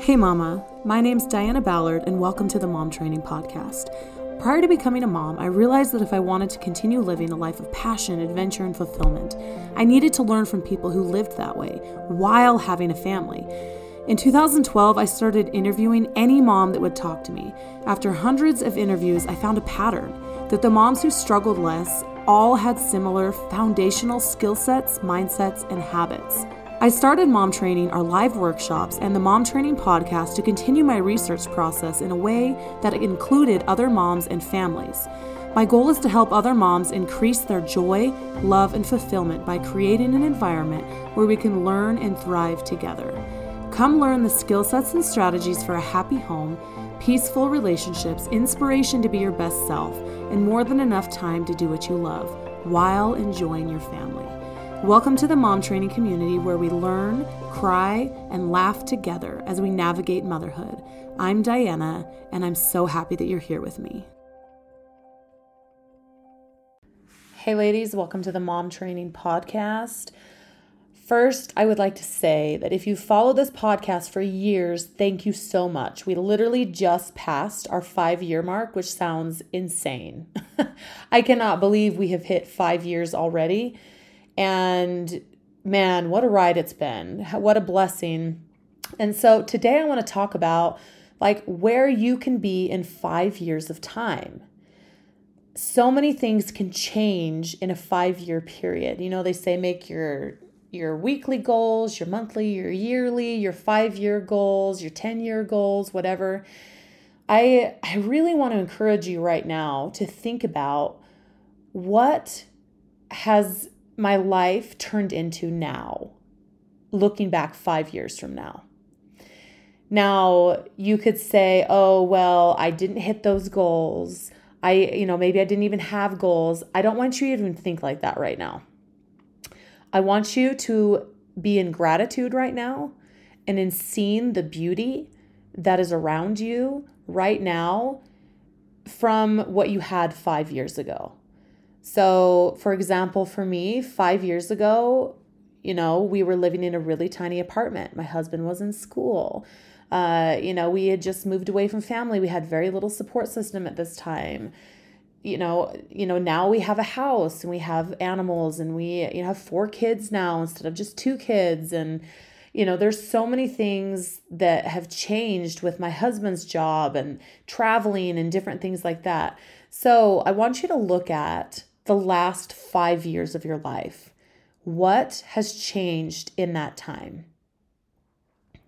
Hey mama, my name's Diana Ballard and welcome to the Mom Training Podcast. Prior to becoming a mom, I realized that if I wanted to continue living a life of passion, adventure, and fulfillment, I needed to learn from people who lived that way while having a family. In 2012, I started interviewing any mom that would talk to me. After hundreds of interviews, I found a pattern that the moms who struggled less all had similar foundational skill sets, mindsets, and habits. I started Mom Training, our live workshops, and the Mom Training podcast to continue my research process in a way that included other moms and families. My goal is to help other moms increase their joy, love, and fulfillment by creating an environment where we can learn and thrive together. Come learn the skill sets and strategies for a happy home, peaceful relationships, inspiration to be your best self, and more than enough time to do what you love while enjoying your family. Welcome to the Mom Training community where we learn, cry, and laugh together as we navigate motherhood. I'm Diana, and I'm so happy that you're here with me. Hey ladies, welcome to the Mom Training podcast. First, I would like to say that if you followed this podcast for years, thank you so much. We literally just passed our 5-year mark, which sounds insane. I cannot believe we have hit 5 years already. And man, what a ride it's been. What a blessing. And so today I want to talk about like where you can be in 5 years of time. So many things can change in a 5-year period. You know, they say make your weekly goals, your monthly, your yearly, your 5-year goals, your 10-year goals, whatever. I really want to encourage you right now to think about what has my life turned into now, looking back 5 years from now. Now, you could say, oh, well, I didn't hit those goals. Maybe I didn't even have goals. I don't want you to even think like that right now. I want you to be in gratitude right now and in seeing the beauty that is around you right now from what you had 5 years ago. So, for example, for me, 5 years ago, we were living in a really tiny apartment. My husband was in school. We had just moved away from family. We had very little support system at this time. Now we have a house and we have animals and we have 4 kids now instead of just 2 kids. And, there's so many things that have changed with my husband's job and traveling and different things like that. So I want you to look at the last 5 years of your life. What has changed in that time?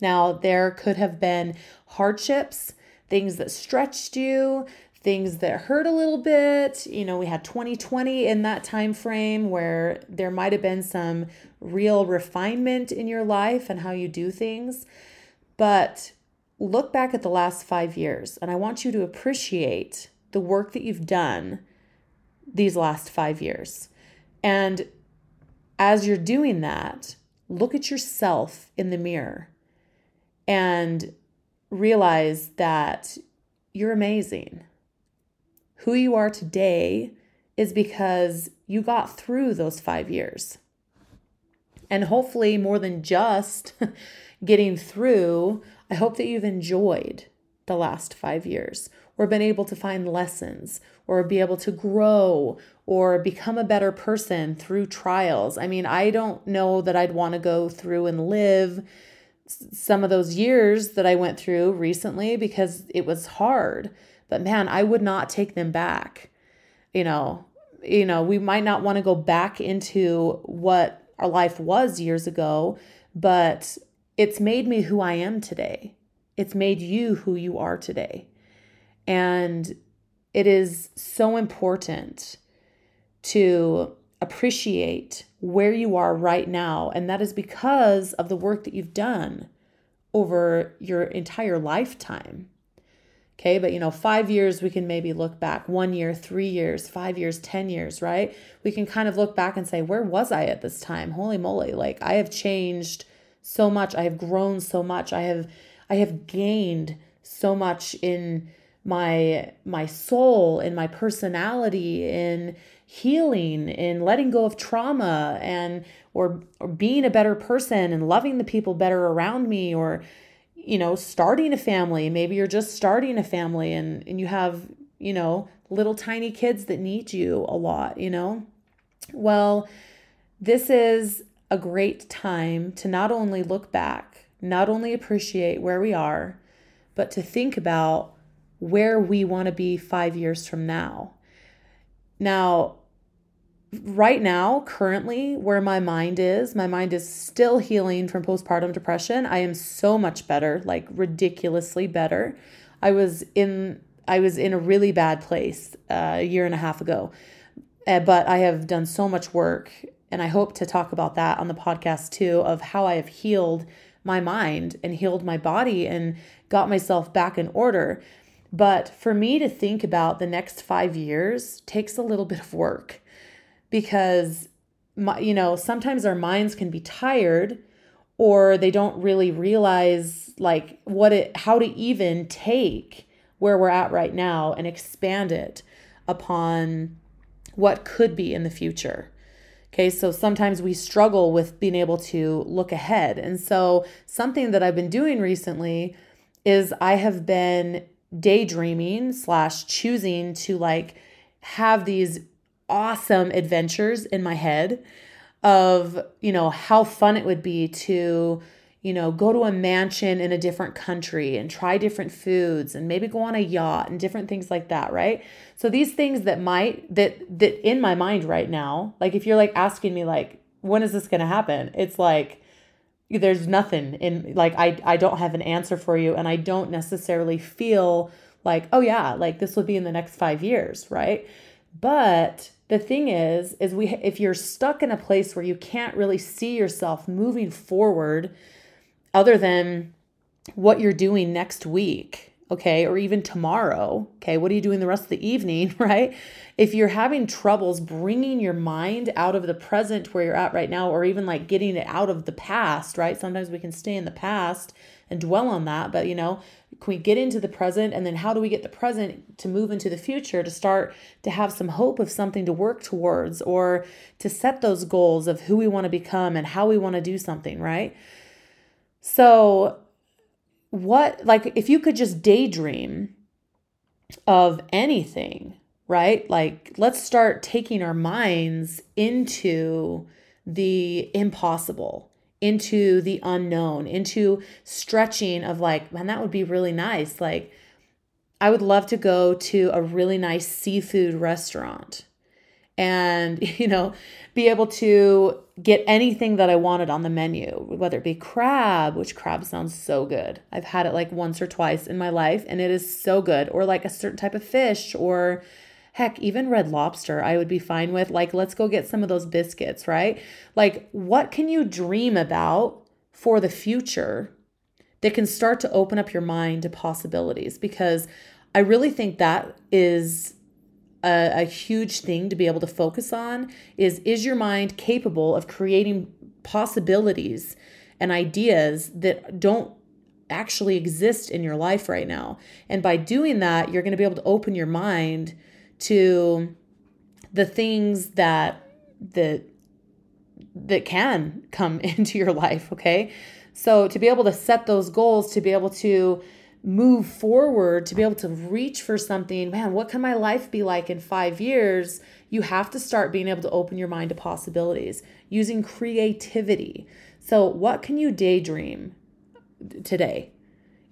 Now, there could have been hardships, things that stretched you, things that hurt a little bit. We had 2020 in that time frame where there might have been some real refinement in your life and how you do things. But look back at the last 5 years, and I want you to appreciate the work that you've done these last 5 years. And as you're doing that, look at yourself in the mirror and realize that you're amazing. Who you are today is because you got through those 5 years. And hopefully more than just getting through, I hope that you've enjoyed the last 5 years or been able to find lessons or be able to grow or become a better person through trials. I mean, I don't know that I'd want to go through and live some of those years that I went through recently because it was hard, but man, I would not take them back. We might not want to go back into what our life was years ago, but it's made me who I am today. It's made you who you are today. And it is so important to appreciate where you are right now. And that is because of the work that you've done over your entire lifetime. Okay. But 5 years, we can maybe look back 1 year, 3 years, 5 years, 10 years, right? We can kind of look back and say, where was I at this time? Holy moly. Like I have changed so much. I have grown so much. I have gained so much in my soul, in my personality, in healing, in letting go of trauma or being a better person and loving the people better around me or, you know, starting a family. Maybe you're just starting a family and you have, you know, little tiny kids that need you a lot, you know. Well, this is a great time to not only look back, not only appreciate where we are, but to think about where we want to be 5 years from now. Now, right now, currently, where my mind is still healing from postpartum depression. I am so much better, like ridiculously better. I was in a really bad place a year and a half ago, but I have done so much work, and I hope to talk about that on the podcast too, of how I have healed my mind and healed my body and got myself back in order. But for me to think about the next 5 years takes a little bit of work, because sometimes our minds can be tired, or they don't really realize like how to even take where we're at right now and expand it upon what could be in the future. Okay, so sometimes we struggle with being able to look ahead. And so something that I've been doing recently is I have been daydreaming / choosing to like have these awesome adventures in my head of, you know, how fun it would be to, you know, go to a mansion in a different country and try different foods and maybe go on a yacht and different things like that, right? So these things that that in my mind right now, like if you're like asking me like, when is this going to happen? It's like, there's nothing in like, I don't have an answer for you. And I don't necessarily feel like, oh yeah, like this will be in the next 5 years, right? But the thing is if you're stuck in a place where you can't really see yourself moving forward other than what you're doing next week, okay, or even tomorrow, okay, what are you doing the rest of the evening, right? If you're having troubles bringing your mind out of the present where you're at right now, or even like getting it out of the past, right? Sometimes we can stay in the past and dwell on that, but you know, can we get into the present? And then how do we get the present to move into the future, to start to have some hope of something to work towards, or to set those goals of who we want to become and how we want to do something, right? So what, like if you could just daydream of anything, right? Like let's start taking our minds into the impossible, into the unknown, into stretching of like, man, that would be really nice. Like, I would love to go to a really nice seafood restaurant and, you know, be able to get anything that I wanted on the menu, whether it be crab, which crab sounds so good. I've had it like once or twice in my life and it is so good, or like a certain type of fish, or heck, even red lobster, I would be fine with. Like, let's go get some of those biscuits, right? Like, what can you dream about for the future that can start to open up your mind to possibilities? Because I really think that is a huge thing to be able to focus on is your mind capable of creating possibilities and ideas that don't actually exist in your life right now? And by doing that, you're going to be able to open your mind to the things that can come into your life, okay? So to be able to set those goals, to be able to move forward, to be able to reach for something, man, what can my life be like in 5 years? You have to start being able to open your mind to possibilities using creativity. So what can you daydream today?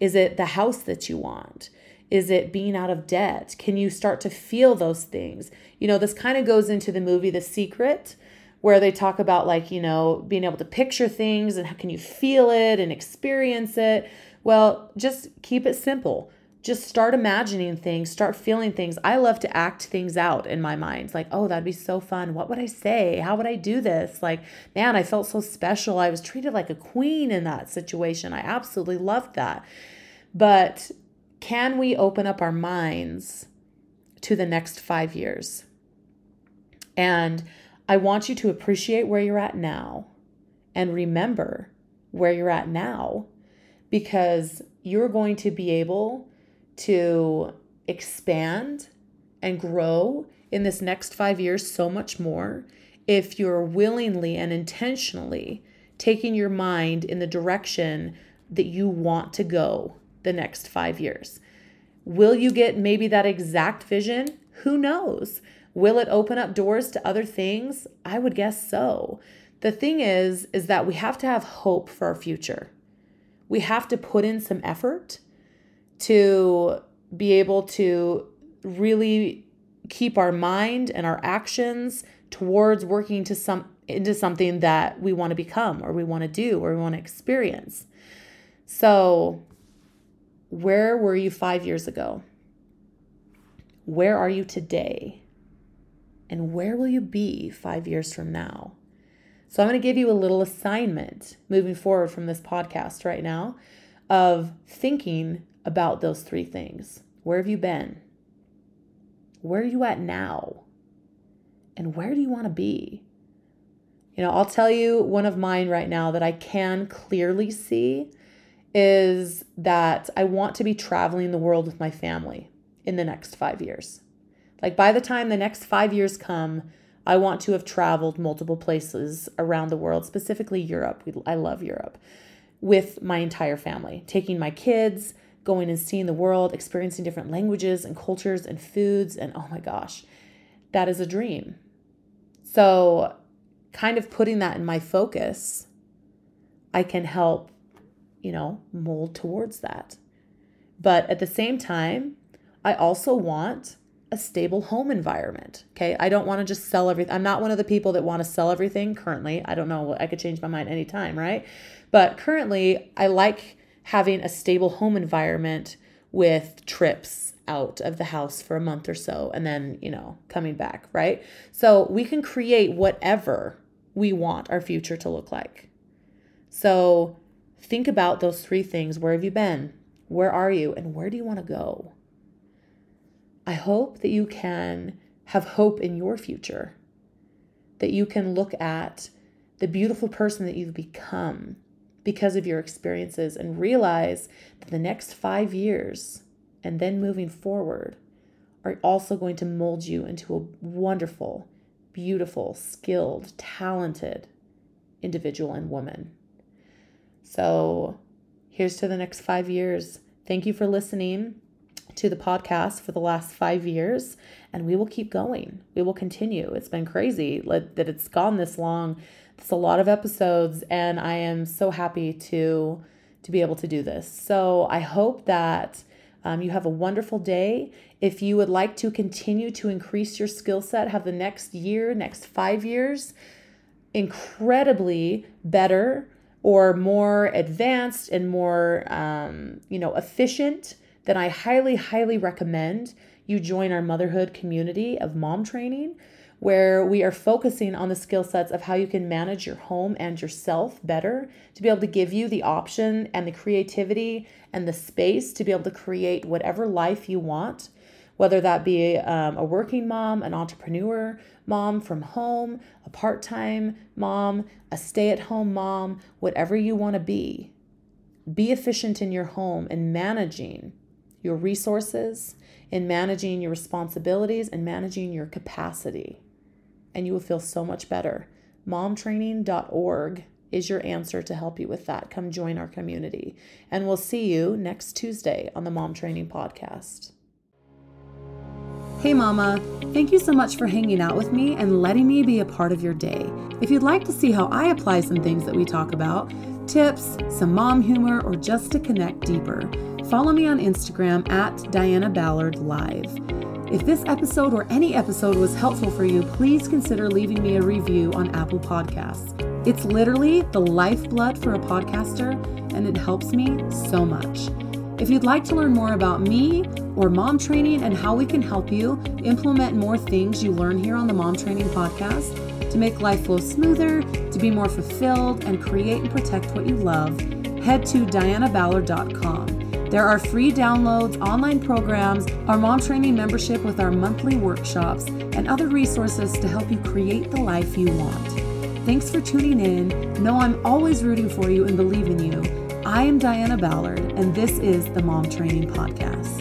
Is it the house that you want? Is it being out of debt? Can you start to feel those things? You know, this kind of goes into the movie The Secret, where they talk about like, you know, being able to picture things and how can you feel it and experience it? Well, just keep it simple. Just start imagining things, start feeling things. I love to act things out in my mind. Like, oh, that'd be so fun. What would I say? How would I do this? Like, man, I felt so special. I was treated like a queen in that situation. I absolutely loved that. But can we open up our minds to the next 5 years? And I want you to appreciate where you're at now and remember where you're at now, because you're going to be able to expand and grow in this next 5 years so much more if you're willingly and intentionally taking your mind in the direction that you want to go the next 5 years. Will you get maybe that exact vision? Who knows? Will it open up doors to other things? I would guess so. The thing is that we have to have hope for our future. We have to put in some effort to be able to really keep our mind and our actions towards working into something that we want to become or we want to do or we want to experience. So where were you 5 years ago? Where are you today? And where will you be 5 years from now? So I'm going to give you a little assignment moving forward from this podcast right now of thinking about those three things. Where have you been? Where are you at now? And where do you want to be? You know, I'll tell you one of mine right now that I can clearly see is that I want to be traveling the world with my family in the next 5 years. Like by the time the next 5 years come, I want to have traveled multiple places around the world, specifically Europe. I love Europe with my entire family, taking my kids, going and seeing the world, experiencing different languages and cultures and foods. And oh my gosh, that is a dream. So kind of putting that in my focus, I can help, you know, mold towards that. But at the same time, I also want a stable home environment. Okay. I don't want to just sell everything. I'm not one of the people that want to sell everything currently. I don't know. I could change my mind anytime. Right. But currently I like having a stable home environment with trips out of the house for a month or so. And then, you know, coming back. Right. So we can create whatever we want our future to look like. So think about those three things. Where have you been? Where are you? And where do you want to go? I hope that you can have hope in your future, that you can look at the beautiful person that you've become because of your experiences and realize that the next 5 years and then moving forward are also going to mold you into a wonderful, beautiful, skilled, talented individual and woman. So here's to the next 5 years. Thank you for listening to the podcast for the last 5 years, and we will keep going. We will continue. It's been crazy that it's gone this long. It's a lot of episodes, and I am so happy to be able to do this. So I hope that you have a wonderful day. If you would like to continue to increase your skill set, have the next year, next 5 years, incredibly better or more advanced and more, efficient, then I highly, highly recommend you join our motherhood community of Mom Training, where we are focusing on the skill sets of how you can manage your home and yourself better to be able to give you the option and the creativity and the space to be able to create whatever life you want, whether that be a working mom, an entrepreneur mom from home, a part-time mom, a stay-at-home mom, whatever you want to be. Be efficient in your home and managing your resources, in managing your responsibilities, and managing your capacity. And you will feel so much better. Momtraining.org is your answer to help you with that. Come join our community. And we'll see you next Tuesday on the Mom Training Podcast. Hey Mama, thank you so much for hanging out with me and letting me be a part of your day. If you'd like to see how I apply some things that we talk about, tips, some mom humor, or just to connect deeper, follow me on Instagram at Diana Ballard Live. If this episode or any episode was helpful for you, please consider leaving me a review on Apple Podcasts. It's literally the lifeblood for a podcaster, and it helps me so much. If you'd like to learn more about me or Mom Training and how we can help you implement more things you learn here on the Mom Training Podcast to make life flow smoother, to be more fulfilled, and create and protect what you love, head to dianaballard.com. There are free downloads, online programs, our Mom Training membership with our monthly workshops, and other resources to help you create the life you want. Thanks for tuning in. Know I'm always rooting for you and believe in you. I am Diana Ballard, and this is the Mom Training Podcast.